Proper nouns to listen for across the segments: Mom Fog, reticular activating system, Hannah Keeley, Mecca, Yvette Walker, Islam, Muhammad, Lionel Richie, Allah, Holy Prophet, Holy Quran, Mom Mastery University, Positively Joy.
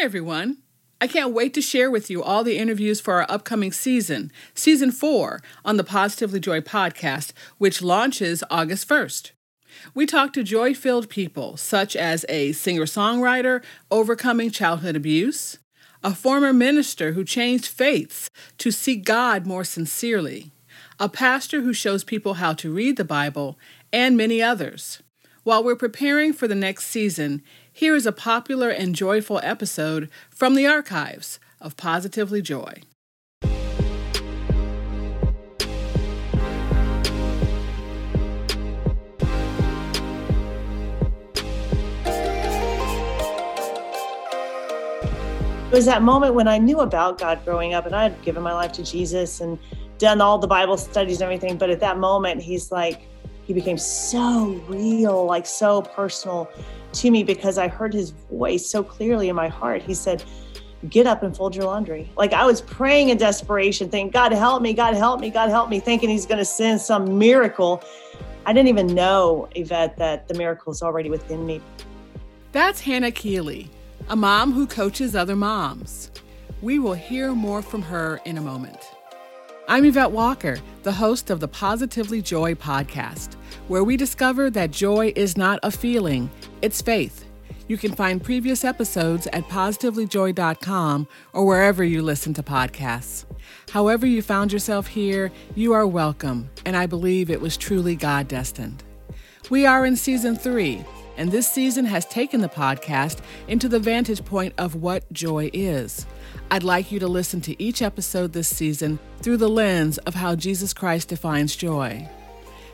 Hi, everyone. I can't wait to share with you all the interviews for our upcoming season, Season 4, on the Positively Joy podcast, which launches August 1st. We talk to joy-filled people, such as a singer-songwriter overcoming childhood abuse, a former minister who changed faiths to seek God more sincerely, a pastor who shows people how to read the Bible, and many others. While we're preparing for the next season, here is a popular and joyful episode from the archives of Positively Joy. It was that moment when I knew about God growing up, and I had given my life to Jesus and done all the Bible studies and everything, but at that moment, he became so real, like so personal to me, because I heard his voice so clearly in my heart. He said, "Get up and fold your laundry." Like, I was praying in desperation, thinking, "God help me, God help me, God help me," thinking he's going to send some miracle. I didn't even know, Yvette, that the miracle is already within me. That's Hannah Keeley, a mom who coaches other moms. We will hear more from her in a moment. I'm Yvette Walker, the host of the Positively Joy podcast, where we discover that joy is not a feeling, it's faith. You can find previous episodes at positivelyjoy.com or wherever you listen to podcasts. However you found yourself here, you are welcome, and I believe it was truly God-destined. We are in Season 3, and this season has taken the podcast into the vantage point of what joy is. I'd like you to listen to each episode this season through the lens of how Jesus Christ defines joy.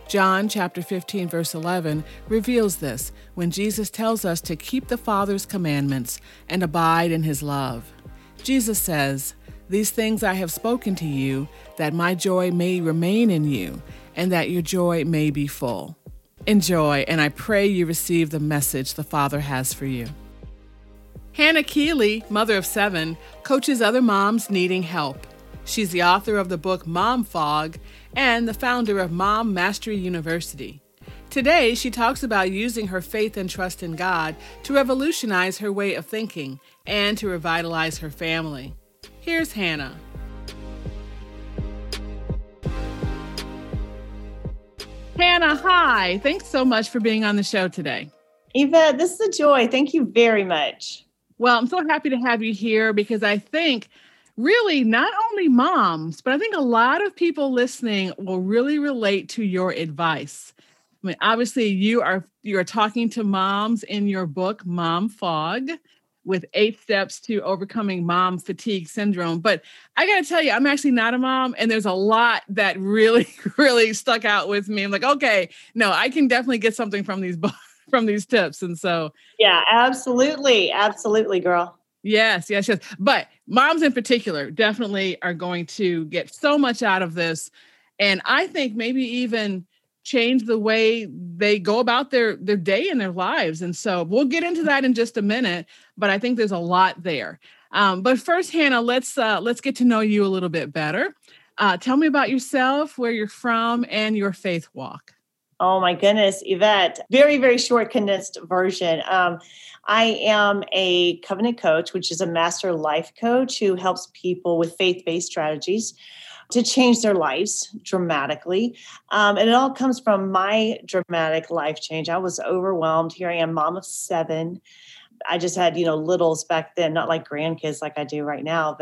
John chapter 15, verse 11 reveals this when Jesus tells us to keep the Father's commandments and abide in his love. Jesus says, "These things I have spoken to you, that my joy may remain in you, and that your joy may be full." Enjoy, and I pray you receive the message the Father has for you. Hannah Keeley, mother of 7, coaches other moms needing help. She's the author of the book Mom Fog and the founder of Mom Mastery University. Today, she talks about using her faith and trust in God to revolutionize her way of thinking and to revitalize her family. Here's Hannah. Hannah, hi. Thanks so much for being on the show today. Yvette, this is a joy. Thank you very much. Well, I'm so happy to have you here because I think really not only moms, but I think a lot of people listening will really relate to your advice. I mean, obviously you are talking to moms in your book, Mom Fog, with 8 steps to overcoming mom fatigue syndrome. But I got to tell you, I'm actually not a mom. And there's a lot that really, really stuck out with me. I'm like, okay, no, I can definitely get something from these books. From these tips. And so, yeah, absolutely. Absolutely, girl. Yes. But moms in particular definitely are going to get so much out of this. And I think maybe even change the way they go about their day and their lives. And so we'll get into that in just a minute, but I think there's a lot there. But first, Hannah, let's get to know you a little bit better. Tell me about yourself, where you're from, and your faith walk. Oh my goodness, Yvette. Very, very short, condensed version. I am a covenant coach, which is a master life coach who helps people with faith-based strategies to change their lives dramatically. And it all comes from my dramatic life change. I was overwhelmed. Here I am, mom of 7. I just had, littles back then, not like grandkids like I do right now,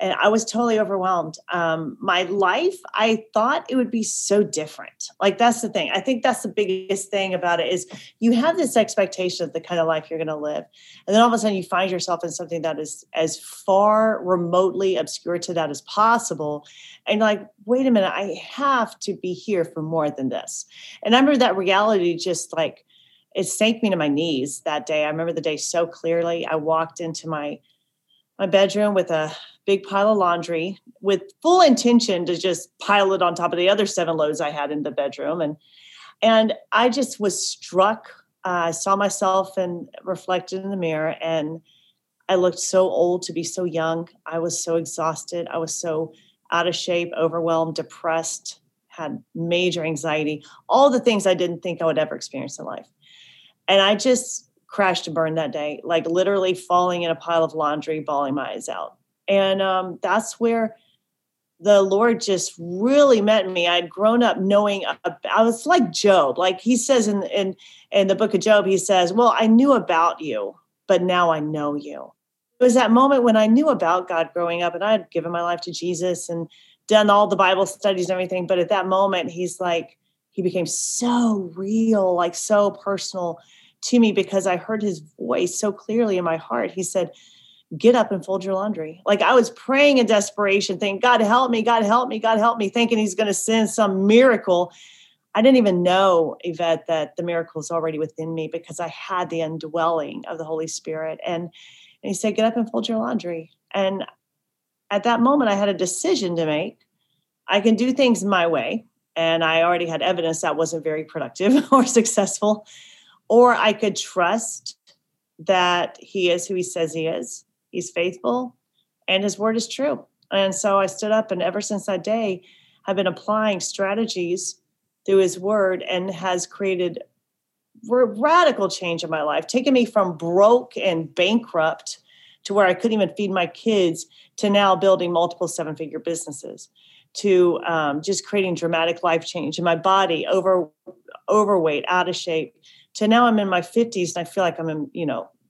and I was totally overwhelmed. My life, I thought it would be so different. Like, that's the thing. I think that's the biggest thing about it is you have this expectation of the kind of life you're going to live. And then all of a sudden you find yourself in something that is as far remotely obscure to that as possible. And you're like, wait a minute, I have to be here for more than this. And I remember that reality just like, it sank me to my knees that day. I remember the day so clearly. I walked into my bedroom with a big pile of laundry with full intention to just pile it on top of the other 7 loads I had in the bedroom. And I just was struck. I saw myself and reflected in the mirror, and I looked so old to be so young. I was so exhausted. I was so out of shape, overwhelmed, depressed, had major anxiety, all the things I didn't think I would ever experience in life. And I just crashed and burned that day, like literally falling in a pile of laundry, bawling my eyes out. And that's where the Lord just really met me. I'd grown up knowing, I was like Job. Like he says in the book of Job, he says, well, I knew about you, but now I know you. It was that moment when I knew about God growing up, and I had given my life to Jesus and done all the Bible studies and everything. But at that moment, he's like, he became so real, like so personal to me, because I heard his voice so clearly in my heart. He said, get up and fold your laundry. Like I was praying in desperation, thinking, God help me, God help me, God help me, thinking he's going to send some miracle. I didn't even know, Yvette, that the miracle is already within me, because I had the indwelling of the Holy Spirit. And he said, get up and fold your laundry. And at that moment, I had a decision to make. I can do things my way. And I already had evidence that wasn't very productive or successful. Or I could trust that he is who he says he is. He's faithful and his word is true. And so I stood up, and ever since that day, I've been applying strategies through his word, and has created radical change in my life, taking me from broke and bankrupt to where I couldn't even feed my kids, to now building multiple seven-figure businesses, to just creating dramatic life change in my body, overweight, out of shape, to now I'm in my 50s and I feel like I'm in,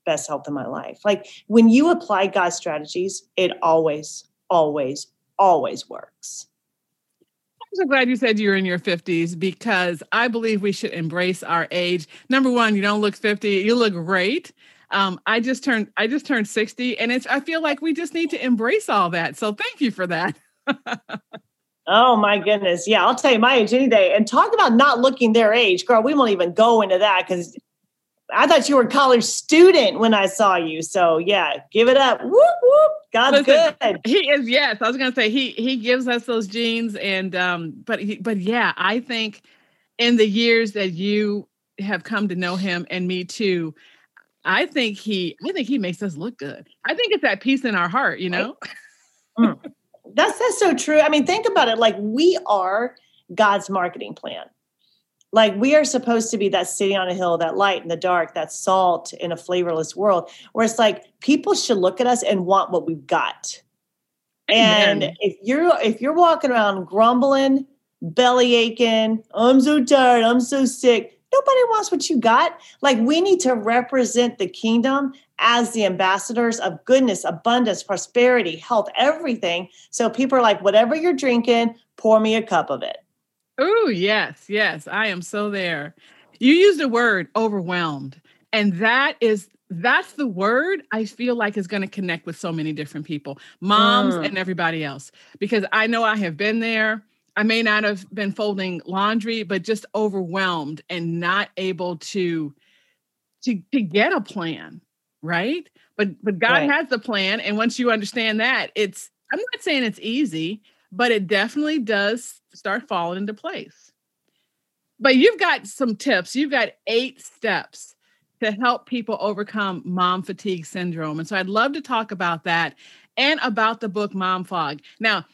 best health in my life. Like when you apply God's strategies, it always, always, always works. I'm so glad you said you're in your 50s, because I believe we should embrace our age. Number one, you don't look 50; you look great. I just turned 60, and I feel like we just need to embrace all that. So thank you for that. Oh my goodness, yeah, I'll tell you my age any day. And talk about not looking their age, girl. We won't even go into that, because I thought you were a college student when I saw you. So yeah, give it up. Whoop, whoop. God's good. He is. Yes. I was going to say he gives us those genes. And, but yeah, I think in the years that you have come to know him, and me too, I think he makes us look good. I think it's that peace in our heart, right? That's so true. I mean, think about it. Like we are God's marketing plan. Like we are supposed to be that city on a hill, that light in the dark, that salt in a flavorless world, where it's like people should look at us and want what we've got. Amen. And if you're walking around grumbling, belly aching, I'm so tired, I'm so sick, nobody wants what you got. Like we need to represent the kingdom as the ambassadors of goodness, abundance, prosperity, health, everything. So people are like, whatever you're drinking, pour me a cup of it. Oh, yes. Yes. I am so there. You used the word overwhelmed. And that's the word I feel like is going to connect with so many different people, moms and everybody else, because I know I have been there. I may not have been folding laundry, but just overwhelmed and not able to get a plan. Right. But God has the plan. And once you understand that, I'm not saying it's easy, but it definitely does start falling into place. But you've got some tips. You've got 8 steps to help people overcome mom fatigue syndrome. And so I'd love to talk about that and about the book, Mom Fog. Now,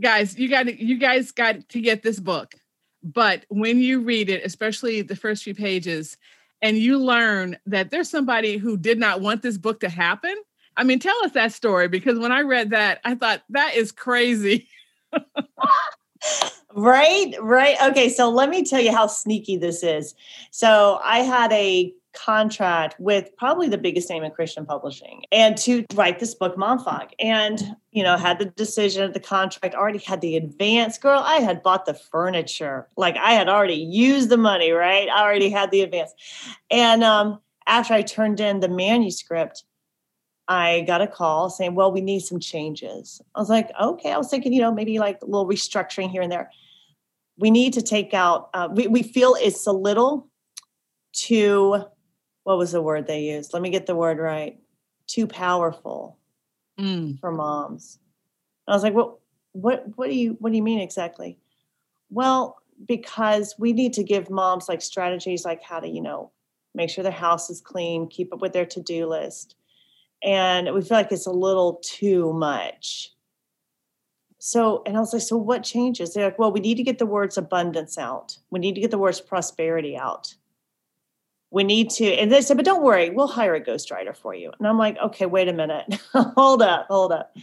guys, you guys got to get this book. But when you read it, especially the first few pages, and you learn that there's somebody who did not want this book to happen. I mean, tell us that story, because when I read that, I thought, that is crazy. Right. Okay. So let me tell you how sneaky this is. So I had a contract with probably the biggest name in Christian publishing, and to write this book, Mom Fog, and, had the decision of the contract, already had the advance. Girl, I had bought the furniture. Like I had already used the money, right? I already had the advance. And after I turned in the manuscript, I got a call saying, well, we need some changes. I was like, okay. I was thinking, maybe like a little restructuring here and there. We need to take out, we feel it's a little too, what was the word they used? Let me get the word right. Too powerful for moms. And I was like, well, what do you mean exactly? Well, because we need to give moms like strategies, like how to, make sure their house is clean, keep up with their to-do list. And we feel like it's a little too much. So, and I was like, so what changes? They're like, well, we need to get the words abundance out. We need to get the words prosperity out. we need to, and they said, but don't worry, we'll hire a ghostwriter for you. And I'm like, okay, wait a minute. Hold up.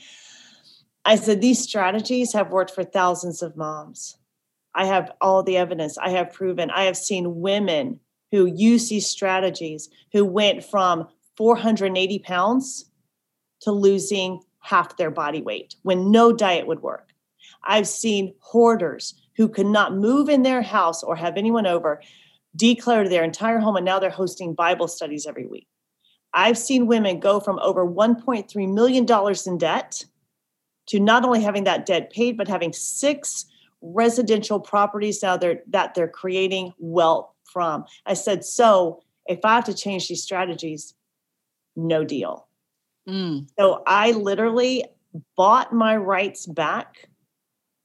I said, these strategies have worked for thousands of moms. I have all the evidence. I have proven. I have seen women who use these strategies who went from 480 pounds to losing half their body weight when no diet would work. I've seen hoarders who could not move in their house or have anyone over, declare their entire home, and now they're hosting Bible studies every week. I've seen women go from over $1.3 million in debt to not only having that debt paid, but having 6 residential properties now that they're creating wealth from. I said, so if I have to change these strategies, no deal. So I literally bought my rights back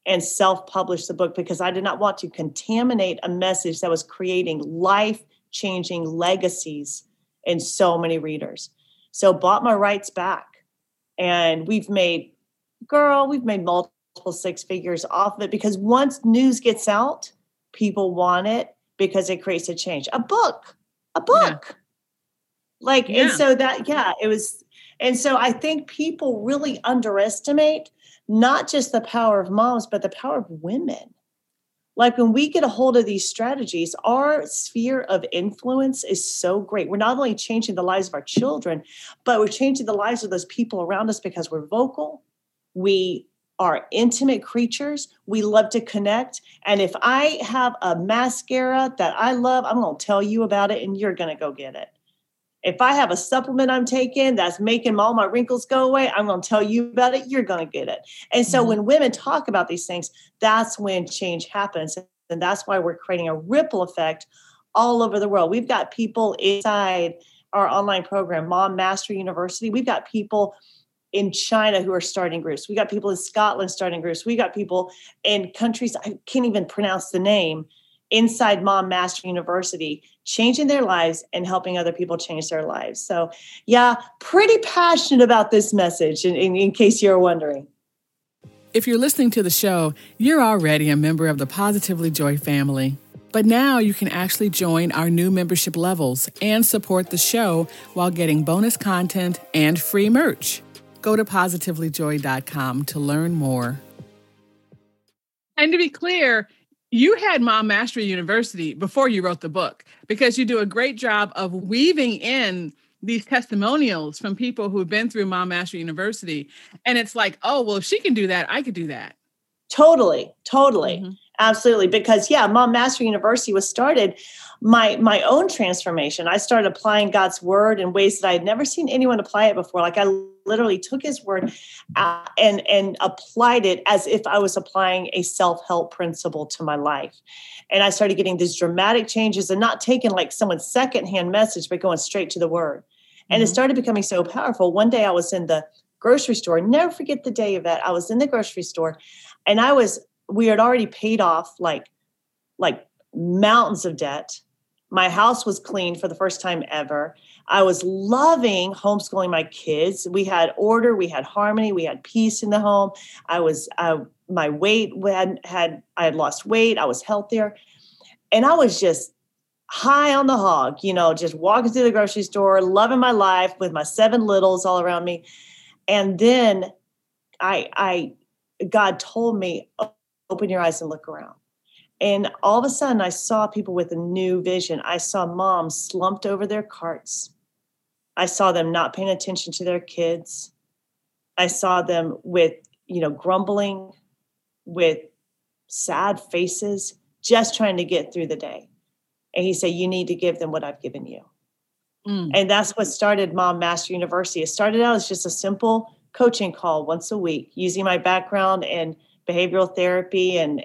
and self-published the book because I did not want to contaminate a message that was creating life-changing legacies in so many readers. So bought my rights back. And we've made multiple six figures off of it because once news gets out, people want it because it creates a change. A book. Yeah. And so that, it was... And so I think people really underestimate not just the power of moms, but the power of women. Like when we get a hold of these strategies, our sphere of influence is so great. We're not only changing the lives of our children, but we're changing the lives of those people around us because we're vocal. We are intimate creatures. We love to connect. And if I have a mascara that I love, I'm going to tell you about it and you're going to go get it. If I have a supplement I'm taking that's making all my wrinkles go away, I'm going to tell you about it. You're going to get it. And so when women talk about these things, that's when change happens. And that's why we're creating a ripple effect all over the world. We've got people inside our online program, Mom Mastery University. We've got people in China who are starting groups. We got people in Scotland starting groups. We got people in countries, I can't even pronounce the name, inside Mom Mastery University, changing their lives and helping other people change their lives. So pretty passionate about this message in case you're wondering. If you're listening to the show, you're already a member of the Positively Joy family. But now you can actually join our new membership levels and support the show while getting bonus content and free merch. Go to positivelyjoy.com to learn more. And to be clear, you had Mom Mastery University before you wrote the book because you do a great job of weaving in these testimonials from people who've been through Mom Mastery University. And it's like, oh, well, if she can do that, I could do that. Totally. Mm-hmm. Absolutely. Because Mom Mastery University was started my own transformation. I started applying God's word in ways that I had never seen anyone apply it before. Like I literally took his word and applied it as if I was applying a self-help principle to my life. And I started getting these dramatic changes and not taking like someone's secondhand message, but going straight to the word. And it started becoming so powerful. One day I was in the grocery store. Never forget the day, Yvette. I was in the grocery store and we had already paid off like mountains of debt. My house was clean for the first time ever. I was loving homeschooling my kids. We had order, we had harmony, we had peace in the home. I had lost weight. I was healthier. And I was just high on the hog, just walking through the grocery store, loving my life with my 7 littles all around me. And then God told me, open your eyes and look around. And all of a sudden, I saw people with a new vision. I saw moms slumped over their carts. I saw them not paying attention to their kids. I saw them with, grumbling, with sad faces, just trying to get through the day. And he said, you need to give them what I've given you. And that's what started Mom Master University. It started out as just a simple coaching call once a week, using my background in behavioral therapy and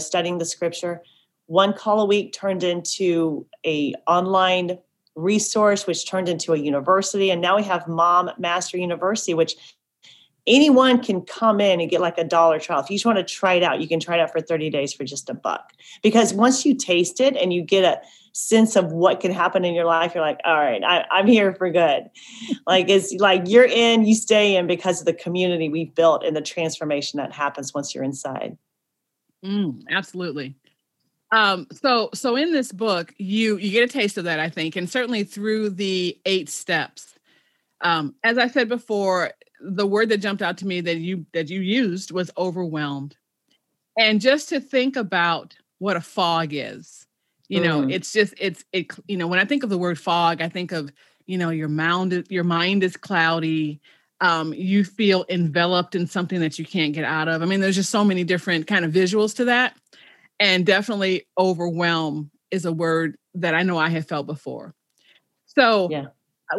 studying the scripture. One call a week turned into a online resource, which turned into a university. And now we have Mom Master University, which anyone can come in and get like $1 trial. If you just want to try it out, you can try it out for 30 days for just $1. Because once you taste it and you get a sense of what can happen in your life, you're like, all right, I'm here for good. Like it's like you're in, you stay in because of the community we've built and the transformation that happens once you're inside. Absolutely. So in this book, you get a taste of that, I think, and certainly through the 8 steps. As I said before, the word that jumped out to me that you used was overwhelmed. And just to think about what a fog is, you know, it's, you know, when I think of the word fog, I think of, you know, your mind is cloudy. You feel enveloped in something that you can't get out of. I mean, there's just so many different kind of visuals to that. And definitely overwhelm is a word that I know I have felt before. So yeah.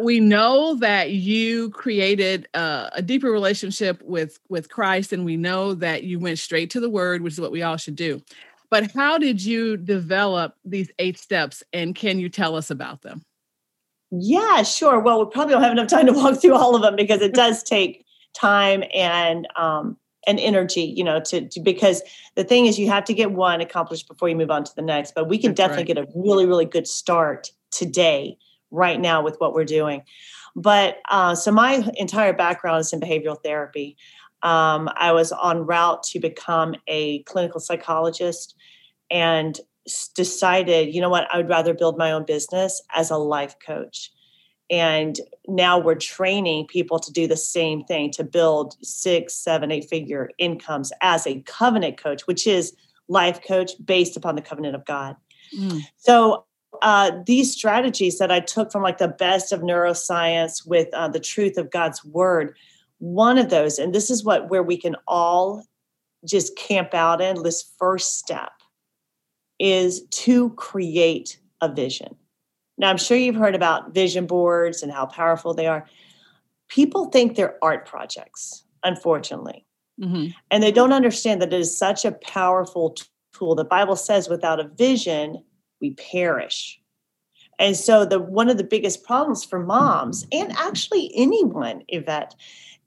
We know that you created a deeper relationship with Christ, and we know that you went straight to the word, which is what we all should do. But how did you develop these 8 steps, and can you tell us about them? Yeah, sure. Well, we probably don't have enough time to walk through all of them because it does take time and energy, you know, because the thing is you have to get one accomplished before you move on to the next, but we can get a really, really good start today, right now with what we're doing. But, so my entire background is in behavioral therapy. I was en route to become a clinical psychologist and decided, you know what, I would rather build my own business as a life coach. And now we're training people to do the same thing, to build 6, 7, 8 figure incomes as a covenant coach, which is life coach based upon the covenant of God. Mm. So these strategies that I took from like the best of neuroscience with the truth of God's word, one of those, and this is where we can all just camp out in this first step, is to create a vision. Now, I'm sure you've heard about vision boards and how powerful they are. People think they're art projects, unfortunately. Mm-hmm. And they don't understand that it is such a powerful tool. The Bible says without a vision, we perish. And so one of the biggest problems for moms, and actually anyone, Yvette,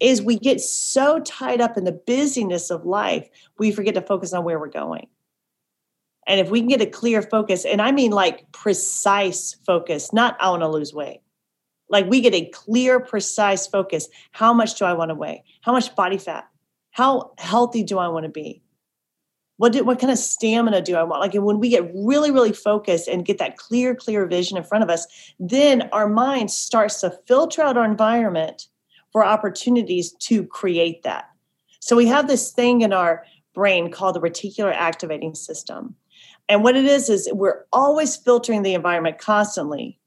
is we get so tied up in the busyness of life, we forget to focus on where we're going. And if we can get a clear focus, and I mean like precise focus, not I want to lose weight. Like we get a clear, precise focus. How much do I want to weigh? How much body fat? How healthy do I want to be? What kind of stamina do I want? Like when we get really, really focused and get that clear vision in front of us, then our mind starts to filter out our environment for opportunities to create that. So we have this thing in our brain called the reticular activating system. And what it is we're always filtering the environment constantly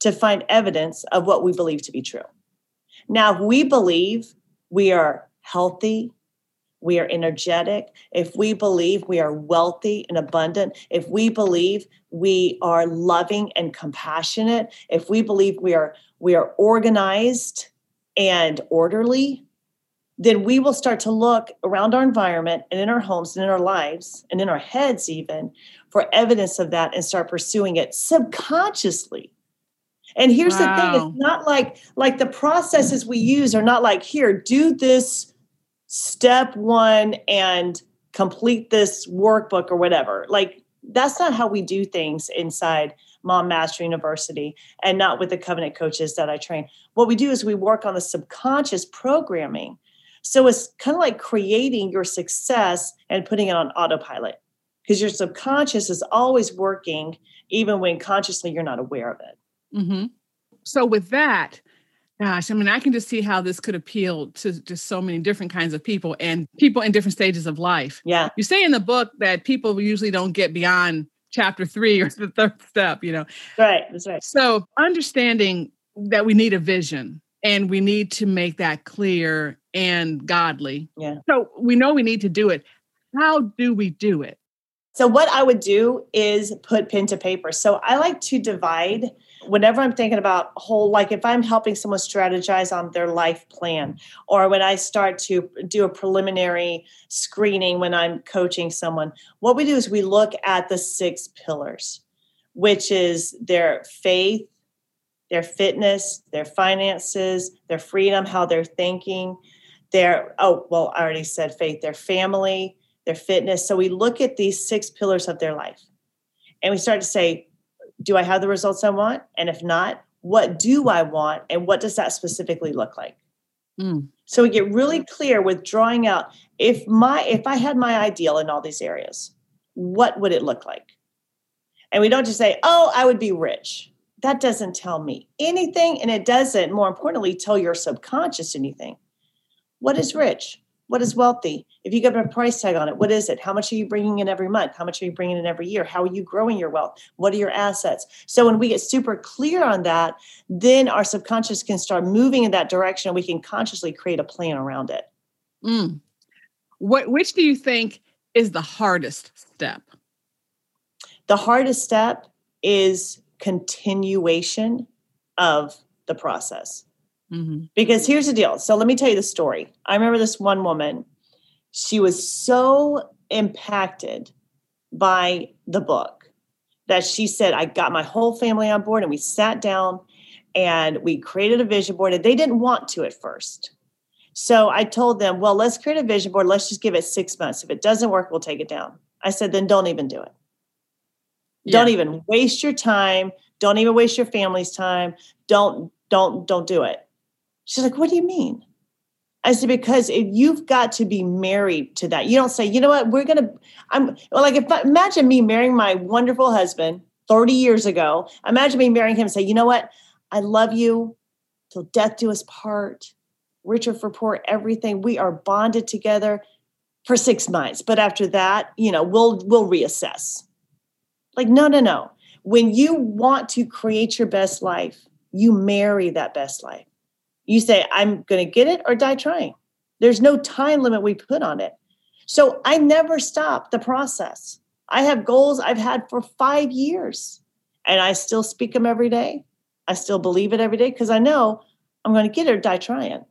to find evidence of what we believe to be true. Now, if we believe we are healthy, we are energetic, if we believe we are wealthy and abundant, if we believe we are loving and compassionate, if we believe we are organized and orderly, then we will start to look around our environment and in our homes and in our lives and in our heads even for evidence of that and start pursuing it subconsciously. And here's the thing. It's not like the processes we use are not like, here, do this step 1 and complete this workbook or whatever. Like that's not how we do things inside Mom Mastery University and not with the covenant coaches that I train. What we do is we work on the subconscious programming. So it's kind of like creating your success and putting it on autopilot because your subconscious is always working even when consciously you're not aware of it. Mm-hmm. So with that, gosh, I mean, I can just see how this could appeal to just so many different kinds of people and people in different stages of life. Yeah. You say in the book that people usually don't get beyond chapter 3 or the 3rd step, you know. Right, that's right. So understanding that we need a vision and we need to make that clear and godly. Yeah. So we know we need to do it. How do we do it? So what I would do is put pen to paper. So I like to divide whenever I'm thinking about like if I'm helping someone strategize on their life plan, or when I start to do a preliminary screening, when I'm coaching someone, what we do is we look at the 6 pillars, which is their faith, their fitness, their finances, their freedom, how they're thinking, I already said faith, their family, their fitness. So we look at these 6 pillars of their life and we start to say, do I have the results I want? And if not, what do I want? And what does that specifically look like? Mm. So we get really clear with drawing out, if I had my ideal in all these areas, what would it look like? And we don't just say, oh, I would be rich. That doesn't tell me anything. And it doesn't, more importantly, tell your subconscious anything. What is rich? What is wealthy? If you get a price tag on it, what is it? How much are you bringing in every month? How much are you bringing in every year? How are you growing your wealth? What are your assets? So when we get super clear on that, then our subconscious can start moving in that direction. And we can consciously create a plan around it. Mm. Which do you think is the hardest step? The hardest step is continuation of the process. Mm-hmm. Because here's the deal. So let me tell you the story. I remember this one woman, she was so impacted by the book that she said, I got my whole family on board and we sat down and we created a vision board, and they didn't want to at first. So I told them, well, let's create a vision board. Let's just give it 6 months. If it doesn't work, we'll take it down. I said, then don't even do it. Yeah. Don't even waste your time. Don't even waste your family's time. Don't do it. She's like, what do you mean? I said, because if you've got to be married to that, you don't say, you know what, imagine me marrying my wonderful husband 30 years ago. Imagine me marrying him and say, you know what? I love you till death do us part. Richer for poor, everything. We are bonded together for 6 months. But after that, we'll reassess. Like, no. When you want to create your best life, you marry that best life. You say, I'm going to get it or die trying. There's no time limit we put on it. So I never stop the process. I have goals I've had for 5 years and I still speak them every day. I still believe it every day because I know I'm going to get it or die trying.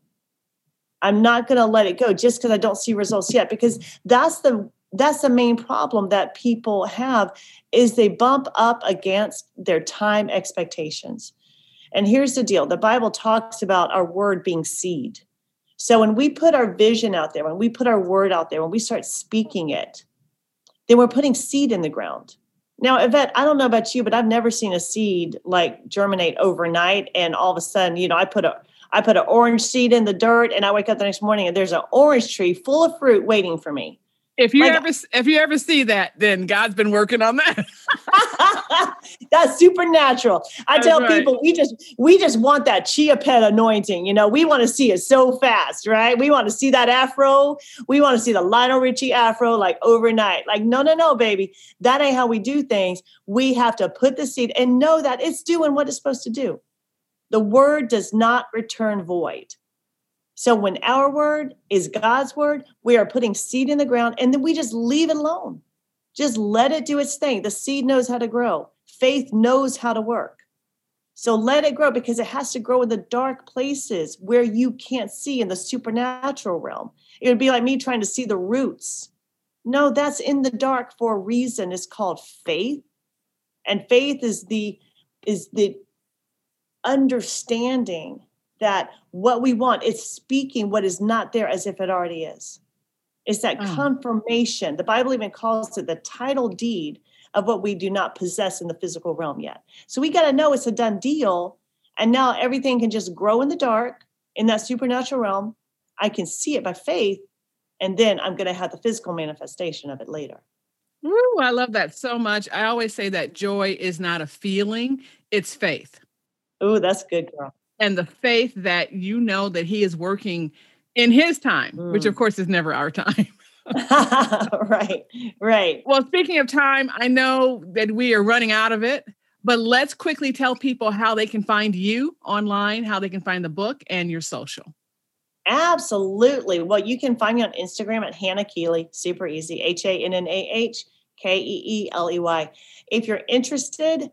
I'm not going to let it go just because I don't see results yet, because that's the main problem that people have is they bump up against their time expectations. And here's the deal. The Bible talks about our word being seed. So when we put our vision out there, when we put our word out there, when we start speaking it, then we're putting seed in the ground. Now, Yvette, I don't know about you, but I've never seen a seed like germinate overnight. And all of a sudden, I put an orange seed in the dirt and I wake up the next morning and there's an orange tree full of fruit waiting for me. If you ever see that, then God's been working on that. That's supernatural. I tell people, we just want that chia pet anointing. We want to see it so fast, right? We want to see that afro. We want to see the Lionel Richie afro like overnight. Like, no, baby. That ain't how we do things. We have to put the seed and know that it's doing what it's supposed to do. The word does not return void. So when our word is God's word, we are putting seed in the ground and then we just leave it alone. Just let it do its thing. The seed knows how to grow. Faith knows how to work. So let it grow because it has to grow in the dark places where you can't see in the supernatural realm. It would be like me trying to see the roots. No, that's in the dark for a reason. It's called faith. And faith is the understanding that what we want, it's speaking what is not there as if it already is. It's that confirmation. The Bible even calls it the title deed of what we do not possess in the physical realm yet. So we got to know it's a done deal. And now everything can just grow in the dark in that supernatural realm. I can see it by faith. And then I'm going to have the physical manifestation of it later. Ooh, I love that so much. I always say that joy is not a feeling, it's faith. Oh, that's good, girl. And the faith that you know that he is working in his time, which of course is never our time. Right. Well, speaking of time, I know that we are running out of it, but let's quickly tell people how they can find you online, how they can find the book and your social. Absolutely. Well, you can find me on Instagram at Hannah Keeley, super easy, HannaHkeeley. If you're interested,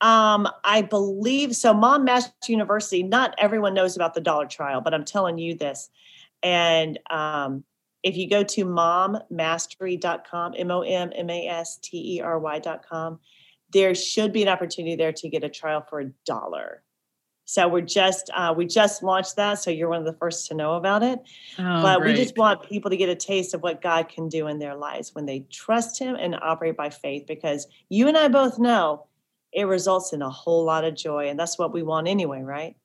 I believe so. Mom Mastery University, not everyone knows about the dollar trial, but I'm telling you this. And, if you go to mommastery.com, MOMMASTERY.com, there should be an opportunity there to get a trial for $1. So we just launched that. So you're one of the first to know about it, but great. We just want people to get a taste of what God can do in their lives when they trust him and operate by faith, because you and I both know it results in a whole lot of joy. And that's what we want anyway, right?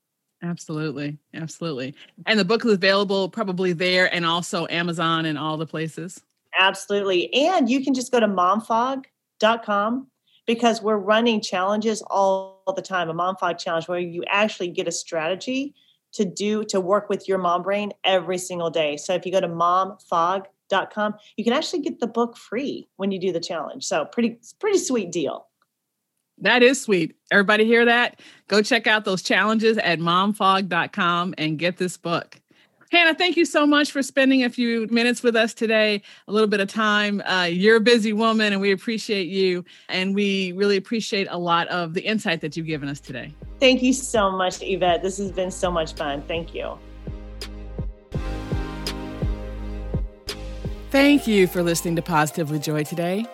Absolutely. Absolutely. And the book is available probably there and also Amazon and all the places. Absolutely. And you can just go to momfog.com. because we're running challenges all the time, a Mom Fog challenge where you actually get a strategy to work with your mom brain every single day. So if you go to momfog.com, you can actually get the book free when you do the challenge. So pretty sweet deal. That is sweet. Everybody hear that? Go check out those challenges at momfog.com and get this book. Hannah, thank you so much for spending a few minutes with us today, a little bit of time. You're a busy woman and we appreciate you. And we really appreciate a lot of the insight that you've given us today. Thank you so much, Yvette. This has been so much fun. Thank you. Thank you for listening to Positively Joy today.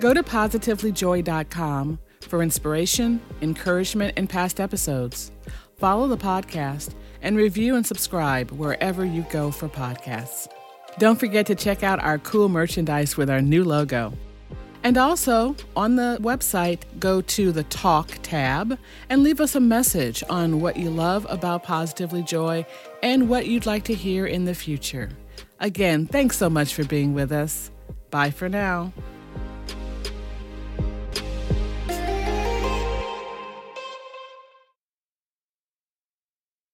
Go to positivelyjoy.com for inspiration, encouragement, and past episodes. Follow the podcast and review and subscribe wherever you go for podcasts. Don't forget to check out our cool merchandise with our new logo. And also on the website, go to the Talk tab and leave us a message on what you love about Positively Joy and what you'd like to hear in the future. Again, thanks so much for being with us. Bye for now.